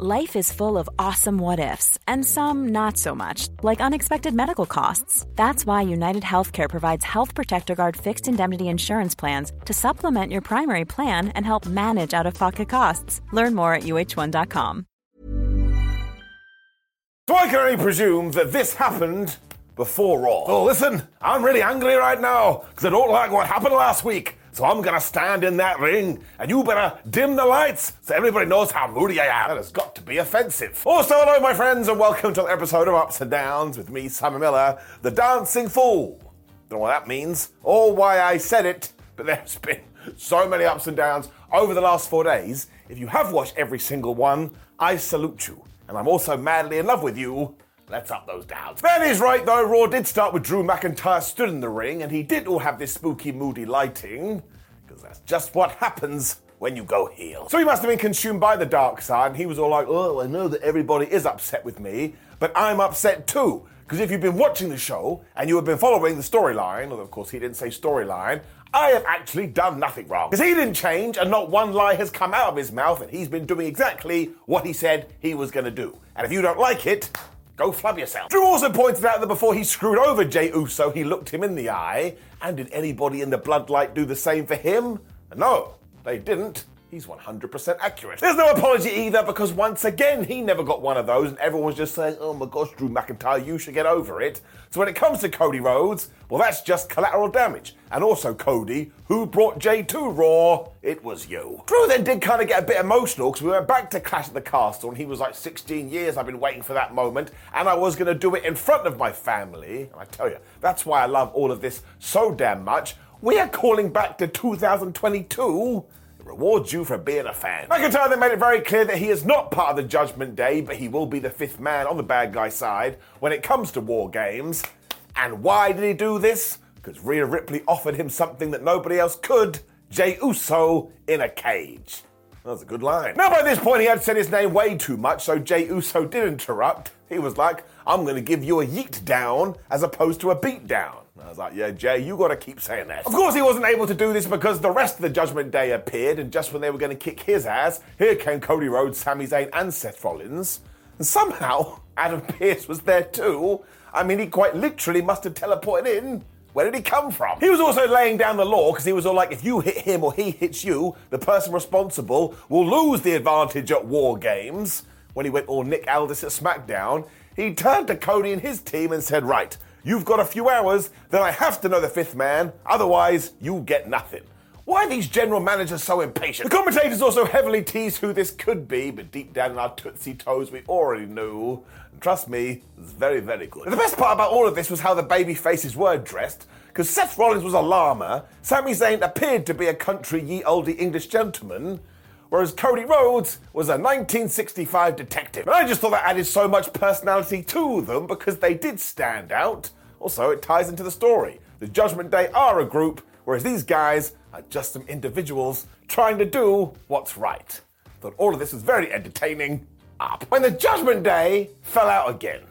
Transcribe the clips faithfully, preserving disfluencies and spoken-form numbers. Life is full of awesome what-ifs, and some not so much, like unexpected medical costs. That's why UnitedHealthcare provides Health Protector Guard fixed indemnity insurance plans to supplement your primary plan and help manage out-of-pocket costs. Learn more at U H one dot com. So I can only presume that this happened before Raw. Oh, listen, I'm really angry right now because I don't like what happened last week. So I'm going to stand in that ring and you better dim the lights so everybody knows how moody I am. That has got to be offensive. Also, hello, my friends, and welcome to an episode of Ups and Downs with me, Simon Miller, the dancing fool. Don't know what that means or why I said it, but there's been so many ups and downs over the last four days. If you have watched every single one, I salute you. And I'm also madly in love with you. Let's up those downs. That is right, though. Raw did start with Drew McIntyre stood in the ring, and he did all have this spooky, moody lighting, because that's just what happens when you go heel. So he must have been consumed by the dark side, and he was all like, oh, I know that everybody is upset with me, but I'm upset too. Because if you've been watching the show, and you have been following the storyline, although of course he didn't say storyline, I have actually done nothing wrong. Because he didn't change, and not one lie has come out of his mouth, and he's been doing exactly what he said he was going to do. And if you don't like it, go flub yourself. Drew also pointed out that before he screwed over Jey Uso, he looked him in the eye. And did anybody in the Bloodlight do the same for him? No, they didn't. He's one hundred percent accurate. There's no apology either, because once again, he never got one of those, and everyone's just saying, oh my gosh, Drew McIntyre, you should get over it. So when it comes to Cody Rhodes, well, that's just collateral damage. And also, Cody, who brought Jey to Raw? It was you. Drew then did kind of get a bit emotional, because we went back to Clash at the Castle, and he was like, sixteen years I've been waiting for that moment, and I was going to do it in front of my family. And I tell you, that's why I love all of this so damn much. We are calling back to two thousand twenty-two... rewards you for being a fan. McIntyre then made it very clear that he is not part of the Judgment Day, but he will be the fifth man on the bad guy side when it comes to War Games. And why did he do this? Because Rhea Ripley offered him something that nobody else could, Jey Uso in a cage. That was a good line. Now by this point he had said his name way too much, so Jey Uso did interrupt. He was like, I'm going to give you a yeet down as opposed to a beat down. I was like, yeah, Jey, you got to keep saying that. Of course he wasn't able to do this because the rest of the Judgment Day appeared, and just when they were going to kick his ass, here came Cody Rhodes, Sami Zayn and Seth Rollins. And somehow, Adam Pearce was there too. I mean, he quite literally must have teleported in. Where did he come from? He was also laying down the law because he was all like, if you hit him or he hits you, the person responsible will lose the advantage at War Games. When he went all Nick Aldis at SmackDown, he turned to Cody and his team and said, right, you've got a few hours, then I have to know the fifth man, otherwise you get nothing. Why are these general managers so impatient? The commentators also heavily teased who this could be, but deep down in our tootsie toes we already knew. And trust me, it's very, very good. And the best part about all of this was how the baby faces were dressed, because Seth Rollins was a llama, Sami Zayn appeared to be a country ye olde English gentleman, whereas Cody Rhodes was a nineteen sixty-five detective. And I just thought that added so much personality to them because they did stand out. Also, it ties into the story. The Judgment Day are a group, whereas these guys are just some individuals trying to do what's right. I thought all of this was very entertaining. Up. When the Judgment Day fell out again.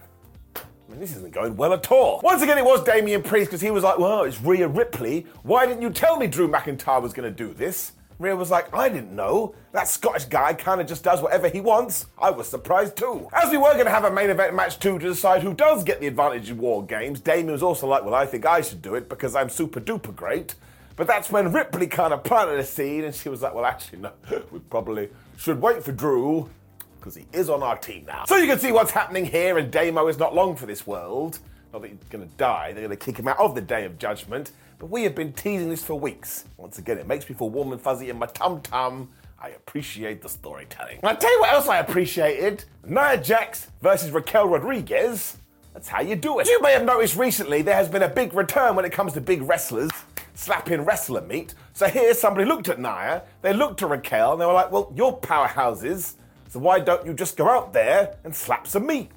I mean, this isn't going well at all. Once again, it was Damian Priest because he was like, well, it's Rhea Ripley. Why didn't you tell me Drew McIntyre was going to do this? Rhea was like, I didn't know. That Scottish guy kind of just does whatever he wants. I was surprised too. As we were going to have a main event match too to decide who does get the advantage in War Games, Damien was also like, well, I think I should do it because I'm super duper great. But that's when Ripley kind of planted a seed and she was like, well, actually, no, we probably should wait for Drew because he is on our team now. So you can see what's happening here, and Damo is not long for this world. Not that he's going to die. They're going to kick him out of the Day of Judgment. But we have been teasing this for weeks. Once again, it makes me feel warm and fuzzy in my tum-tum. I appreciate the storytelling. And I'll tell you what else I appreciated. Nia Jax versus Raquel Rodriguez. That's how you do it. You may have noticed recently there has been a big return when it comes to big wrestlers slapping wrestler meat. So here somebody looked at Nia, they looked to Raquel, and they were like, well, you're powerhouses. So why don't you just go out there and slap some meat?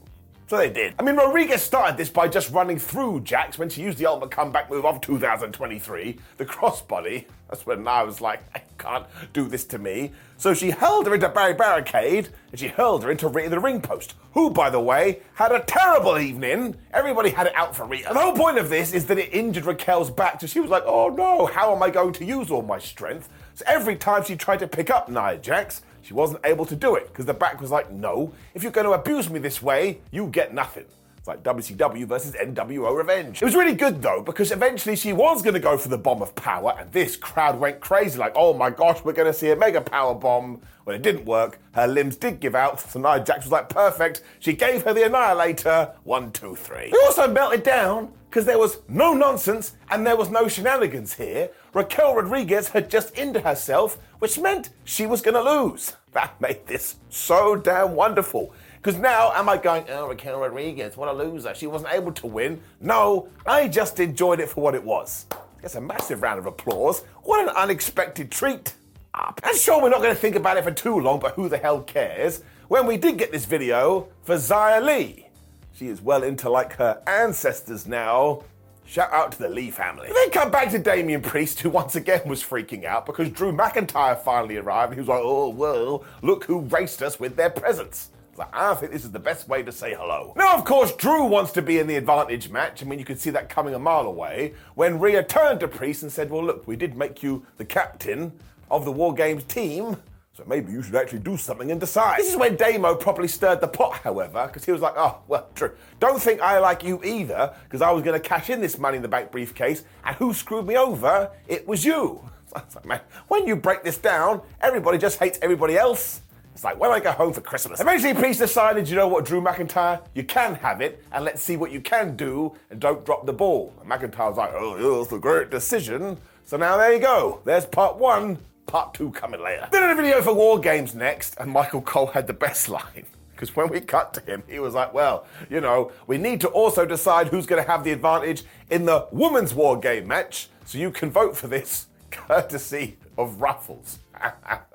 So they did. I mean, Rodriguez started this by just running through Jax when she used the ultimate comeback move of two thousand twenty-three, the crossbody. That's when I was like, I can't do this to me. So she hurled her into Barry Barricade, and she hurled her into Rhea the ring post, who, by the way, had a terrible evening. Everybody had it out for Rhea. And the whole point of this is that it injured Raquel's back, so she was like, oh no, how am I going to use all my strength? So every time she tried to pick up Nia Jax, she wasn't able to do it because the back was like, no, if you're going to abuse me this way, you get nothing. It's like W C W versus N W O Revenge. It was really good though, because eventually she was going to go for the bomb of power, and this crowd went crazy like, oh my gosh, we're going to see a mega power bomb. Well, it didn't work. Her limbs did give out, so Nia Jax was like, perfect. She gave her the Annihilator. One, two, three. It also melted down because there was no nonsense and there was no shenanigans here. Raquel Rodriguez had just injured herself, which meant she was going to lose. That made this so damn wonderful. Because now, am I going, oh, Raquel Rodriguez, what a loser. She wasn't able to win. No, I just enjoyed it for what it was. That's a massive round of applause. What an unexpected treat. Up. And sure, we're not going to think about it for too long, but who the hell cares? When we did get this video for Xia Li. She is well into, like, her ancestors now. Shout out to the Lee family. And then come back to Damian Priest, who once again was freaking out because Drew McIntyre finally arrived. He was like, oh, well, look who raced us with their presence. I was like, I think this is the best way to say hello. Now, of course, Drew wants to be in the advantage match. I mean, you could see that coming a mile away when Rhea turned to Priest and said, well, look, we did make you the captain of the War Games team. So maybe you should actually do something and decide. This is when Damo properly stirred the pot, however, because he was like, oh, well, Drew, don't think I like you either, because I was going to cash in this Money in the Bank briefcase, and who screwed me over? It was you. So I was like, man, when you break this down, everybody just hates everybody else. It's like, when I go home for Christmas. Eventually, Priest decided, you know what, Drew McIntyre, you can have it, and let's see what you can do, and don't drop the ball. And McIntyre was like, oh, yeah, that's a great decision. So now there you go. There's part one. Part two coming later. Then had a video for War Games next, and Michael Cole had the best line. Because when we cut to him, he was like, well, you know, we need to also decide who's going to have the advantage in the women's War Game match, so you can vote for this, courtesy of Ruffles.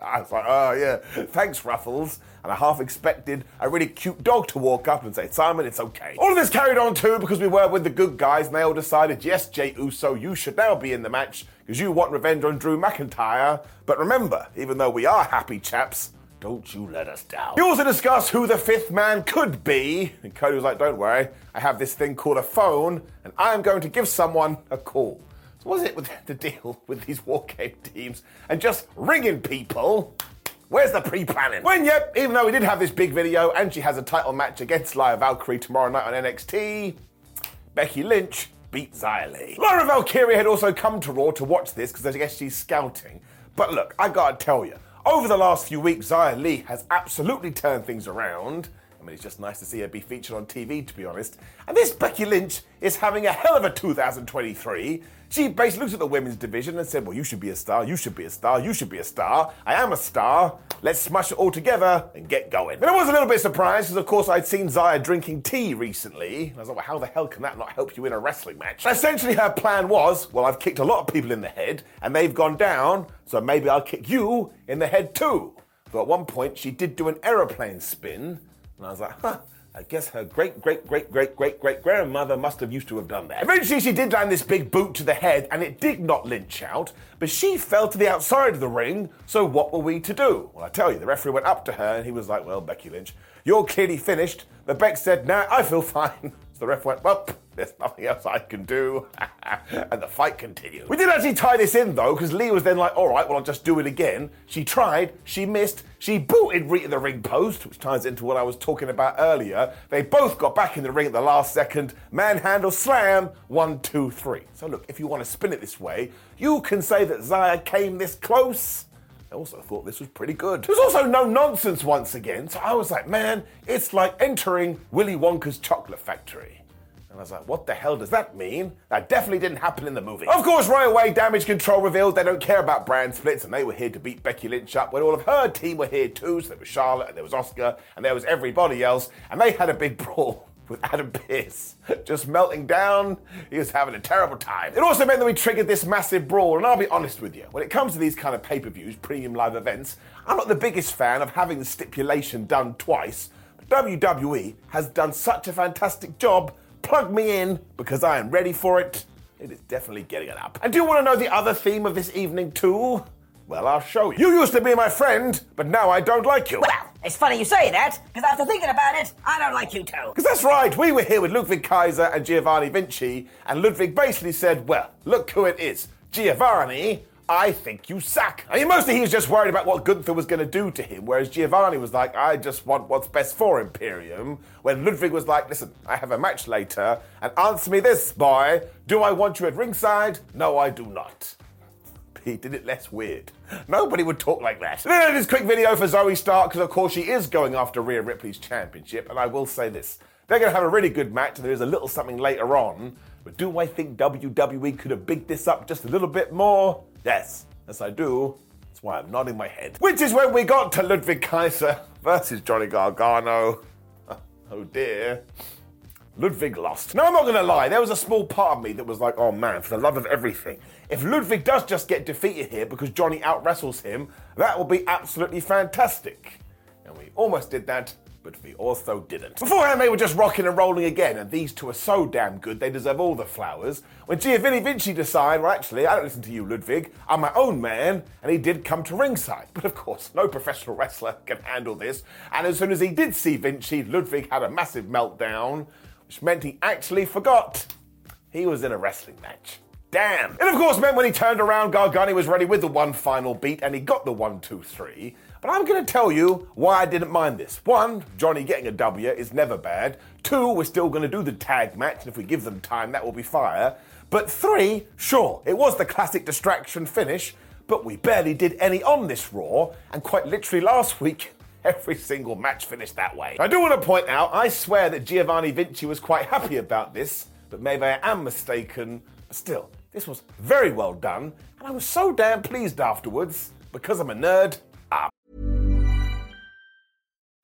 I was like, oh yeah, thanks Ruffles. And I half expected a really cute dog to walk up and say, Simon, it's okay. All of this carried on too, because we were with the good guys, and they all decided, yes, Jey Uso, you should now be in the match, because you want revenge on Drew McIntyre. But remember, even though we are happy chaps, don't you let us down. We also discussed who the fifth man could be, and Cody was like, don't worry, I have this thing called a phone, and I am going to give someone a call. Was it with the deal with these War Game teams and just ringing people? Where's the pre-planning? When, yep, even though we did have this big video and she has a title match against Lyra Valkyrie tomorrow night on N X T, Becky Lynch beat Xia Li. Lyra Valkyrie had also come to Raw to watch this because I guess she's scouting. But look, I gotta tell you, over the last few weeks, Xia Li has absolutely turned things around. I mean, it's just nice to see her be featured on T V, to be honest. And this Becky Lynch is having a hell of a two thousand twenty-three. She basically looks at the women's division and said, well, you should be a star, you should be a star, you should be a star. I am a star. Let's smash it all together and get going. And I was a little bit surprised because, of course, I'd seen Xia drinking tea recently. And I was like, well, how the hell can that not help you in a wrestling match? And essentially, her plan was, well, I've kicked a lot of people in the head and they've gone down, so maybe I'll kick you in the head too. But at one point, she did do an aeroplane spin. And I was like, huh, I guess her great-great-great-great-great-great-grandmother must have used to have done that. Eventually, she did land this big boot to the head, and it did not Lynch out, but she fell to the outside of the ring, so what were we to do? Well, I tell you, the referee went up to her, and he was like, well, Becky Lynch, you're clearly finished. But Beck said, nah, I feel fine. So the ref went, well, there's nothing else I can do. And the fight continued. We did actually tie this in, though, because Lee was then like, all right, well, I'll just do it again. She tried, she missed, she booted Rhea the ring post, which ties into what I was talking about earlier. They both got back in the ring at the last second. Manhandle, slam, one, two, three. So look, if you want to spin it this way, you can say that Xia came this close. I also thought this was pretty good. There was also no nonsense once again, so I was like, man, it's like entering Willy Wonka's chocolate factory. And I was like, what the hell does that mean? That definitely didn't happen in the movie. Of course, right away, Damage Control revealed they don't care about brand splits, and they were here to beat Becky Lynch up when all of her team were here too. So there was Charlotte, and there was Oscar, and there was everybody else, and they had a big brawl. with Adam Pearce just melting down. He was having a terrible time. It also meant that we triggered this massive brawl, and I'll be honest with you, when it comes to these kind of pay-per-views, premium live events, I'm not the biggest fan of having the stipulation done twice, but W W E has done such a fantastic job. Plug me in, because I am ready for it. It is definitely getting it up. And do you want to know the other theme of this evening too? Well, I'll show you. You used to be my friend, but now I don't like you. Well, it's funny you say that, because after thinking about it, I don't like you too. Because that's right, we were here with Ludwig Kaiser and Giovanni Vinci, and Ludwig basically said, well, look who it is. Giovanni, I think you suck. I mean, mostly he was just worried about what Gunther was going to do to him, whereas Giovanni was like, I just want what's best for Imperium, when Ludwig was like, listen, I have a match later, and answer me this, boy, do I want you at ringside? No, I do not. He did it less weird. Nobody would talk like that. Then this quick video for Zoe Stark, because of course she is going after Rhea Ripley's championship, and I will say this, they're going to have a really good match, and there is a little something later on, but do I think W W E could have bigged this up just a little bit more? Yes, yes I do. That's why I'm nodding my head. Which is when we got to Ludwig Kaiser versus Johnny Gargano. Oh dear. Ludwig lost. Now, I'm not going to lie, there was a small part of me that was like, oh man, for the love of everything, if Ludwig does just get defeated here because Johnny out-wrestles him, that will be absolutely fantastic. And we almost did that, but we also didn't. Beforehand, they were just rocking and rolling again, and these two are so damn good, they deserve all the flowers. When Giovanni Vinci decided, well, actually, I don't listen to you, Ludwig, I'm my own man, and he did come to ringside. But of course, no professional wrestler can handle this, and as soon as he did see Vinci, Ludwig had a massive meltdown, which meant he actually forgot he was in a wrestling match. Damn. It of course meant when he turned around, Gargano was ready with the one final beat, and he got the one, two, three. But I'm going to tell you why I didn't mind this. One, Johnny getting a W is never bad. Two, we're still going to do the tag match, and if we give them time, that will be fire. But three, sure, it was the classic distraction finish, but we barely did any on this Raw, and quite literally last week, every single match finished that way. I do want to point out, I swear that Giovanni Vinci was quite happy about this, but maybe I am mistaken. Still, this was very well done, and I was so damn pleased afterwards, because I'm a nerd. Ah.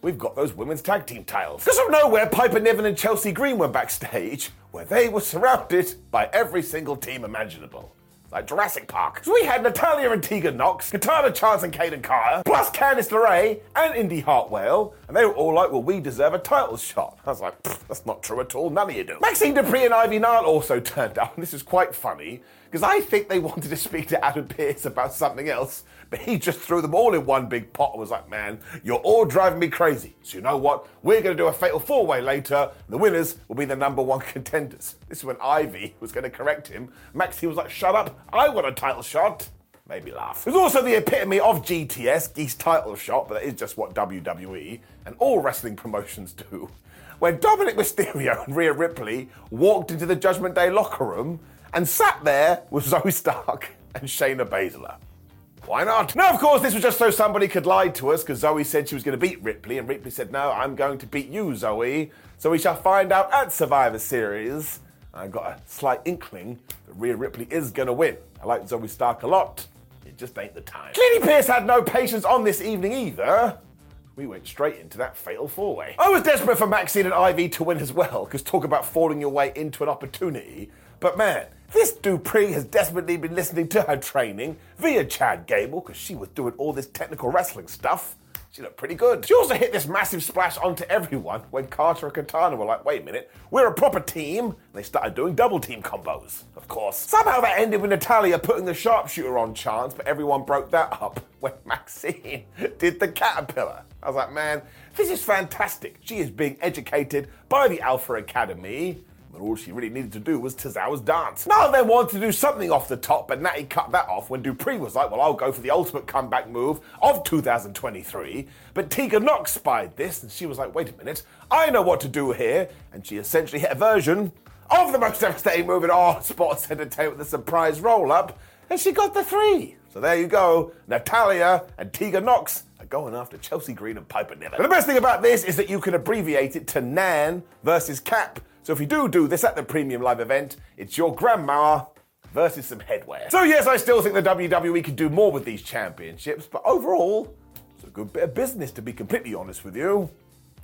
we've got those women's tag team titles. Because from nowhere, Piper Niven and Chelsea Green were backstage, where they were surrounded by every single team imaginable. Like Jurassic Park. So we had Natalya and Tegan Nox, Katana Chance and Kaden Carter, plus Candice LeRae and Indy Hartwell, and they were all like, well, we deserve a title shot. I was like, that's not true at all, none of you do. Maxxine Dupri and Ivy Nile also turned up, and this is quite funny, because I think they wanted to speak to Adam Pearce about something else, but he just threw them all in one big pot and was like, man, you're all driving me crazy. So you know what? We're going to do a fatal four-way later. The winners will be the number one contenders. This is when Ivy was going to correct him. Maxxine was like, shut up, I want a title shot. Made me laugh. It was also the epitome of G T S, Geese title shot, but that is just what W W E and all wrestling promotions do. When Dominic Mysterio and Rhea Ripley walked into the Judgment Day locker room, and sat there with Zoe Stark and Shayna Baszler. Why not? Now, of course, this was just so somebody could lie to us, because Zoe said she was going to beat Ripley, and Ripley said, no, I'm going to beat you, Zoe. So we shall find out at Survivor Series. I got a slight inkling that Rhea Ripley is going to win. I like Zoe Stark a lot, It just ain't the time. Clearly Pearce had no patience on this evening either. We went straight into that fatal four-way. I was desperate for Maxxine and Ivy to win as well, because talk about falling your way into an opportunity. But man, this Dupri has desperately been listening to her training via Chad Gable, because she was doing all this technical wrestling stuff. She looked pretty good. She also hit this massive splash onto everyone when Carter and Katana were like, wait a minute, we're a proper team. And they started doing double team combos, of course. Somehow that ended with Natalya putting the sharpshooter on chance, but everyone broke that up when Maxxine did the caterpillar. I was like, man, this is fantastic. She is being educated by the Alpha Academy. But all she really needed to do was Tozawa's dance. None of them wanted to do something off the top, but Natty cut that off when Dupri was like, well, I'll go for the ultimate comeback move of two thousand twenty-three. But Tegan Nox spied this, and she was like, wait a minute, I know what to do here. And she essentially hit a version of the most devastating move in all sports entertainment, the surprise roll-up, and she got the three. So there you go, Natalya and Tegan Nox are going after Chelsea Green and Piper Niven. And the best thing about this is that you can abbreviate it to Nan versus Cap. So if you do do this at the Premium Live event, it's your grandma versus some headwear. So yes, I still think the W W E could do more with these championships, but overall, it's a good bit of business, to be completely honest with you.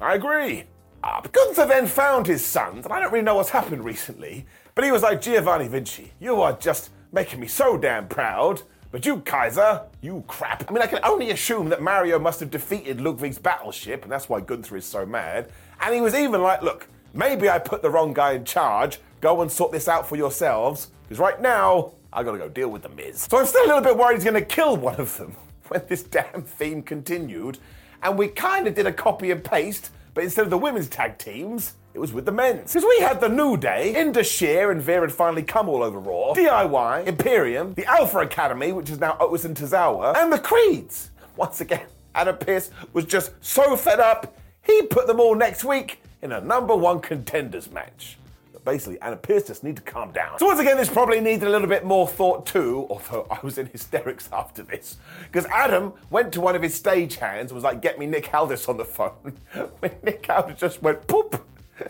I agree. Uh, Gunther then found his sons, and I don't really know what's happened recently, but he was like, Giovanni Vinci, you are just making me so damn proud, but you, Kaiser, you crap. I mean, I can only assume that Mario must have defeated Ludwig's battleship, and that's why Gunther is so mad, and he was even like, look, maybe I put the wrong guy in charge. Go and sort this out for yourselves, because right now, I gotta go deal with the Miz. So I'm still a little bit worried he's gonna kill one of them when this damn theme continued. And we kind of did a copy and paste, but instead of the women's tag teams, it was with the men's. Because we had the New Day, Inda Sheer and Veer had finally come all over Raw, D I Y, Imperium, the Alpha Academy, which is now Otis and Tozawa, and the Creeds. Once again, Adam Pearce was just so fed up, he put them all next week in a number one contenders match. But basically, Adam Pearce just needed to calm down. So once again, this probably needed a little bit more thought too, although I was in hysterics after this, because Adam went to one of his stagehands and was like, get me Nick Aldis on the phone. When Nick Aldis just went poop,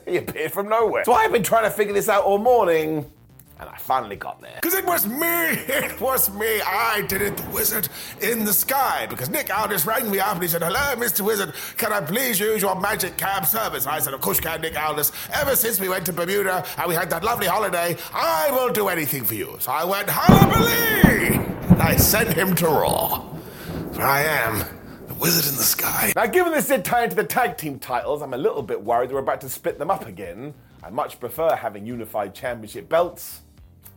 he appeared from nowhere. So I've been trying to figure this out all morning, and I finally got there. Because it was me, it was me, I did it, the wizard in the sky. Because Nick Aldis rang me up and he said, hello, Mister Wizard, can I please use your magic cab service? I said, of course you can, Nick Aldis. Ever since we went to Bermuda and we had that lovely holiday, I will do anything for you. So I went, hullabaloo! And I sent him to Raw. There I am, the wizard in the sky. Now, given this did tie into the tag team titles, I'm a little bit worried we're about to split them up again. I much prefer having unified championship belts.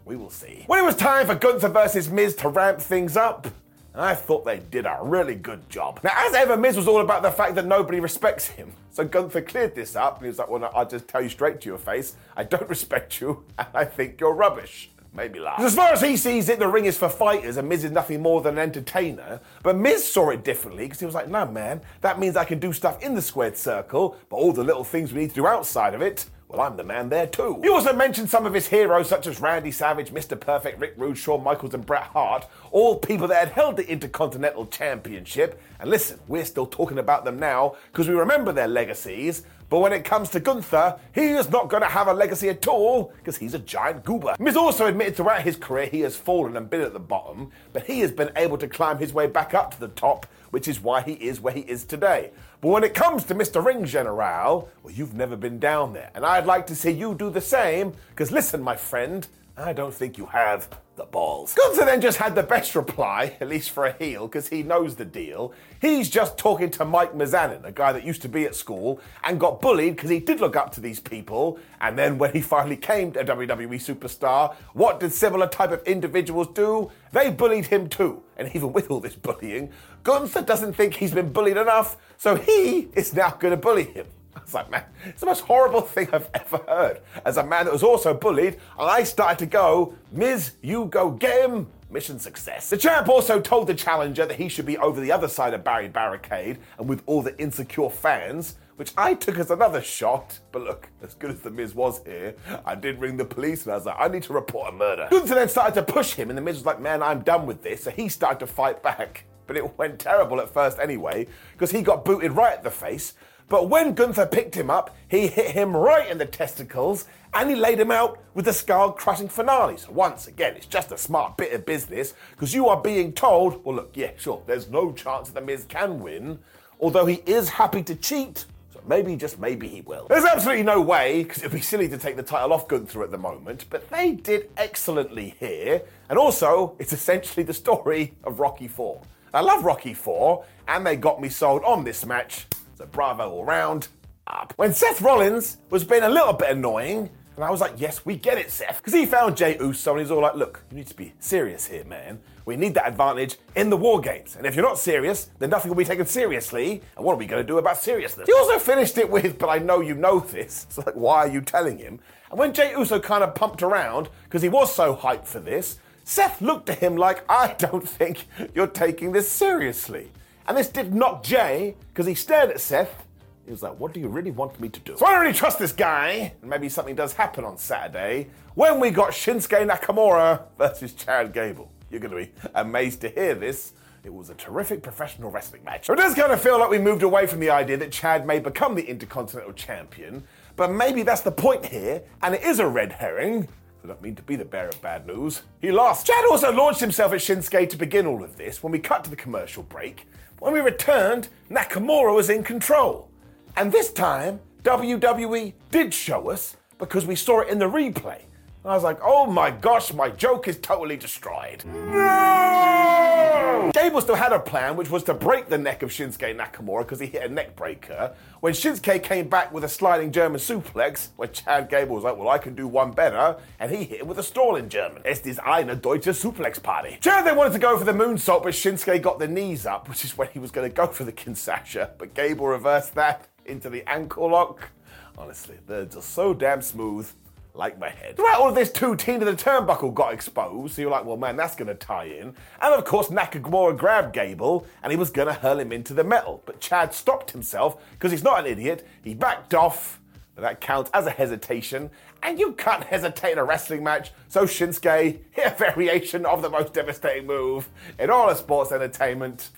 We will see. When it was time for Gunther versus Miz to ramp things up, and I thought they did a really good job. Now, as ever, Miz was all about the fact that nobody respects him. So Gunther cleared this up, and he was like, well, no, I'll just tell you straight to your face, I don't respect you, and I think you're rubbish. Made me laugh. As far as he sees it, the ring is for fighters, and Miz is nothing more than an entertainer. But Miz saw it differently, because he was like, no, man, that means I can do stuff in the squared circle, but all the little things we need to do outside of it, well, I'm the man there too. He also mentioned some of his heroes such as Randy Savage, Mister Perfect, Rick Rude, Shawn Michaels and Bret Hart, all people that had held the Intercontinental Championship. And listen, we're still talking about them now because we remember their legacies. But when it comes to Gunther, he is not going to have a legacy at all because he's a giant goober. Miz also admitted throughout his career he has fallen and been at the bottom, but he has been able to climb his way back up to the top, which is why he is where he is today. But when it comes to Mister Ring General, well, you've never been down there. And I'd like to see you do the same, because listen, my friend, I don't think you have the balls. Gunther then just had the best reply, at least for a heel, because he knows the deal. He's just talking to Mike Mizanin, a guy that used to be at school and got bullied because he did look up to these people. And then when he finally came to a W W E superstar, what did similar type of individuals do? They bullied him too. And even with all this bullying, Gunther doesn't think he's been bullied enough, so he is now going to bully him. I was like, man, it's the most horrible thing I've ever heard. As a man that was also bullied, I started to go, Miz, you go get him. Mission success. The champ also told the challenger that he should be over the other side of Barry Barricade and with all the insecure fans, which I took as another shot. But look, as good as The Miz was here, I did ring the police and I was like, I need to report a murder. Gunther then started to push him and The Miz was like, man, I'm done with this. So he started to fight back, but it went terrible at first anyway, because he got booted right at the face. But when Gunther picked him up, he hit him right in the testicles and he laid him out with the skull-crushing finale. So once again, it's just a smart bit of business because you are being told, well, look, yeah, sure, there's no chance that The Miz can win, although he is happy to cheat. Maybe, just maybe he will. There's absolutely no way, because it'd be silly to take the title off Gunther at the moment, but they did excellently here. And also, it's essentially the story of Rocky four. I love Rocky four, and they got me sold on this match, so bravo all round, up. When Seth Rollins was being a little bit annoying, and I was like, yes, we get it, Seth. Because he found Jey Uso, and he's all like, look, you need to be serious here, man. We need that advantage in the War Games. And if you're not serious, then nothing will be taken seriously. And what are we going to do about seriousness? He also finished it with, but I know you know this. So, like, why are you telling him? And when Jey Uso kind of pumped around, because he was so hyped for this, Seth looked at him like, I don't think you're taking this seriously. And this did knock Jey, because he stared at Seth. He was like, what do you really want me to do? So I don't really trust this guy. And maybe something does happen on Saturday when we got Shinsuke Nakamura versus Chad Gable. You're going to be amazed to hear this. It was a terrific professional wrestling match. It does kind of feel like we moved away from the idea that Chad may become the Intercontinental Champion, but maybe that's the point here, and it is a red herring. I don't mean to be the bearer of bad news. He lost. Chad also launched himself at Shinsuke to begin all of this when we cut to the commercial break. When we returned, Nakamura was in control. And this time, W W E did show us because we saw it in the replay. And I was like, oh my gosh, my joke is totally destroyed. No! Gable still had a plan, which was to break the neck of Shinsuke Nakamura because he hit a neck breaker. When Shinsuke came back with a sliding German suplex, where Chad Gable was like, well, I can do one better, and he hit him with a stall in German. Es ist eine deutsche Suplex-Party. Chad then wanted to go for the moonsault, but Shinsuke got the knees up, which is when he was going to go for the Kinshasa, but Gable reversed that into the ankle lock. Honestly, they're just so damn smooth. Like my head. Throughout all of this, two team of the turnbuckle got exposed, so you're like, well, man, that's going to tie in. And of course, Nakamura grabbed Gable, and he was going to hurl him into the metal. But Chad stopped himself, because he's not an idiot. He backed off, but that counts as a hesitation. And you can't hesitate in a wrestling match, so Shinsuke hit a variation of the most devastating move in all of sports entertainment.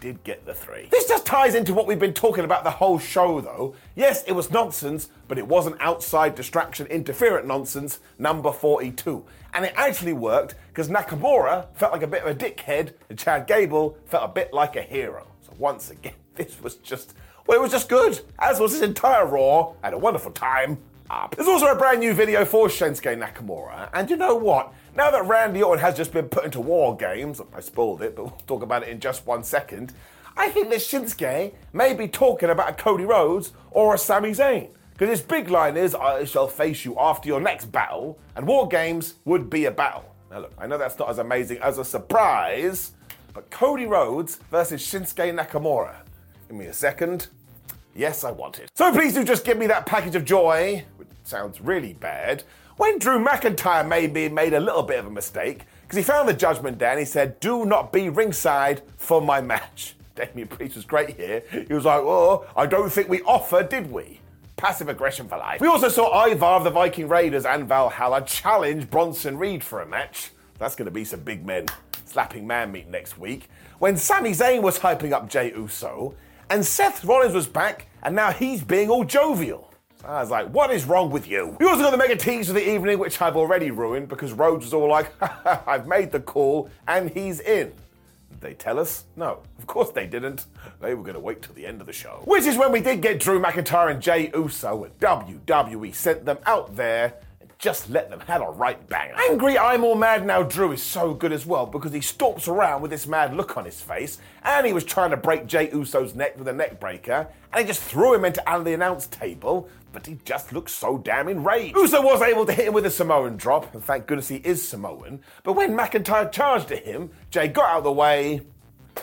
Did get the three. This just ties into what we've been talking about the whole show, though. Yes, it was nonsense, but it wasn't outside distraction interferent nonsense number forty-two. And it actually worked because Nakamura felt like a bit of a dickhead and Chad Gable felt a bit like a hero. So once again, this was just, well, it was just good, as was this entire Raw. I had a wonderful time. Up. There's also a brand new video for Shinsuke Nakamura, and you know what? Now that Randy Orton has just been put into War Games, I spoiled it, but we'll talk about it in just one second, I think that Shinsuke may be talking about a Cody Rhodes or a Sami Zayn, because his big line is, I shall face you after your next battle, and War Games would be a battle. Now look, I know that's not as amazing as a surprise, but Cody Rhodes versus Shinsuke Nakamura. Give me a second. Yes, I want it. So please do just give me that package of joy, which sounds really bad, when Drew McIntyre maybe made a little bit of a mistake, because he found the Judgment Day and he said, do not be ringside for my match. Damian Priest was great here. He was like, oh, I don't think we offer, did we? Passive aggression for life. We also saw Ivar of the Viking Raiders and Valhalla challenge Bronson Reed for a match. That's going to be some big men slapping man meat next week. When Sami Zayn was hyping up Jey Uso, and Seth Rollins was back, and now he's being all jovial. So I was like, what is wrong with you? We also got the mega tease of the evening, which I've already ruined, because Rhodes was all like, I've made the call, and he's in. Did they tell us? No, of course they didn't. They were going to wait till the end of the show. Which is when we did get Drew McIntyre and Jey Uso, and W W E sent them out there and just let them have a right banger. Angry I'm All Mad Now Drew is so good as well, because he stalks around with this mad look on his face, and he was trying to break Jey Uso's neck with a neck breaker, and he just threw him into the announce table, but he just looked so damn enraged. Uso was able to hit him with a Samoan drop, and thank goodness he is Samoan, but when McIntyre charged at him, Jey got out of the way,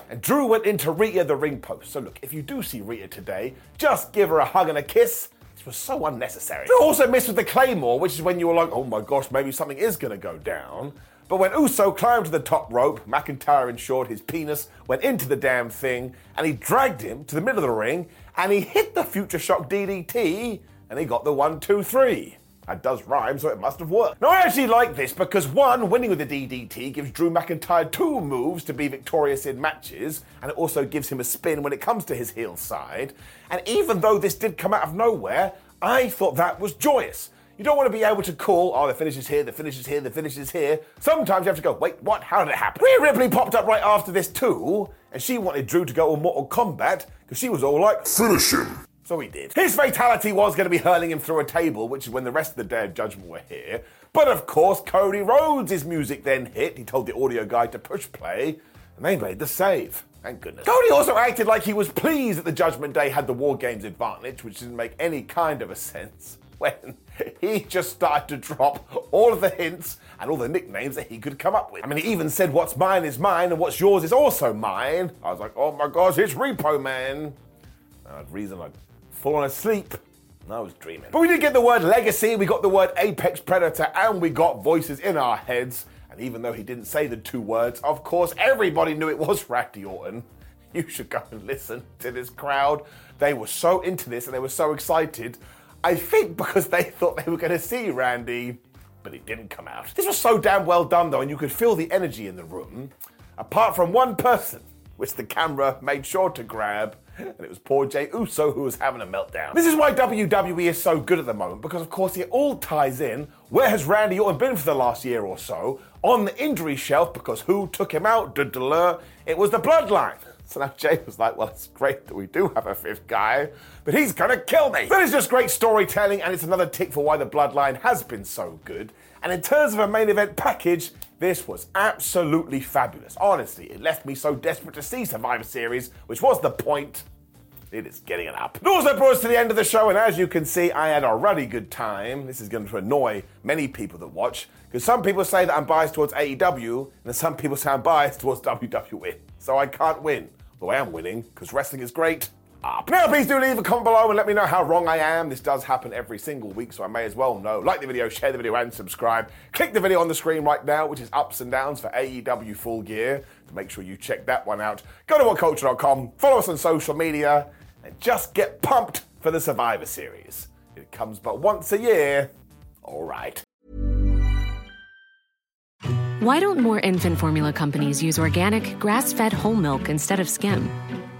and Drew went into Rhea the ring post. So look, if you do see Rhea today, just give her a hug and a kiss. This was so unnecessary. Drew also missed with the Claymore, which is when you were like, oh my gosh, maybe something is going to go down. But when Uso climbed to the top rope, McIntyre ensured his penis went into the damn thing, and he dragged him to the middle of the ring, and he hit the Future Shock D D T, and he got the one, two, three. That does rhyme, so it must have worked. Now, I actually like this because, one, winning with a D D T gives Drew McIntyre two moves to be victorious in matches, and it also gives him a spin when it comes to his heel side. And even though this did come out of nowhere, I thought that was joyous. You don't want to be able to call, oh, the finish is here, the finish is here, the finish is here. Sometimes you have to go, wait, what? How did it happen? Rhea Ripley popped up right after this too, and she wanted Drew to go all Mortal Kombat because she was all like, finish him. So he did. His fatality was going to be hurling him through a table, which is when the rest of the Day of Judgment were here. But of course, Cody Rhodes' music then hit. He told the audio guy to push play, and they made the save. Thank goodness. Cody also acted like he was pleased that the Judgment Day had the War Games advantage, which didn't make any kind of a sense, when he just started to drop all of the hints and all the nicknames that he could come up with. I mean, he even said, what's mine is mine and what's yours is also mine. I was like, oh my gosh, it's Repo Man. And I'd reason I'd fallen asleep and I was dreaming. But we did get the word legacy, we got the word apex predator, and we got voices in our heads. And even though he didn't say the two words, of course, everybody knew it was Randy Orton. You should go and listen to this crowd. They were so into this and they were so excited. I think because they thought they were going to see Randy, but it didn't come out. This was so damn well done, though, and you could feel the energy in the room, apart from one person, which the camera made sure to grab, and it was poor Jey Uso who was having a meltdown. This is why W W E is so good at the moment, because, of course, it all ties in. Where has Randy Orton been for the last year or so? On the injury shelf, because who took him out? Duh-duh-duh. It was the Bloodline. So now Jey was like, well, it's great that we do have a fifth guy, but he's gonna kill me. That is just great storytelling, and it's another tick for why the Bloodline has been so good. And in terms of a main event package, this was absolutely fabulous. Honestly, it left me so desperate to see Survivor Series, which was the point. It is getting it up. It also brought us to the end of the show, and as you can see, I had a ruddy good time. This is going to annoy many people that watch, because some people say that I'm biased towards A E W, and then some people say I'm biased towards W W E. So I can't win. Though I am winning, because wrestling is great. Up. Now, please do leave a comment below and let me know how wrong I am. This does happen every single week, so I may as well know. Like the video, share the video, and subscribe. Click the video on the screen right now, which is Ups and Downs for A E W Full Gear. To make sure you check that one out. Go to what culture dot com, follow us on social media, and just get pumped for the Survivor Series. It comes but once a year. All right. Why don't more infant formula companies use organic, grass-fed whole milk instead of skim?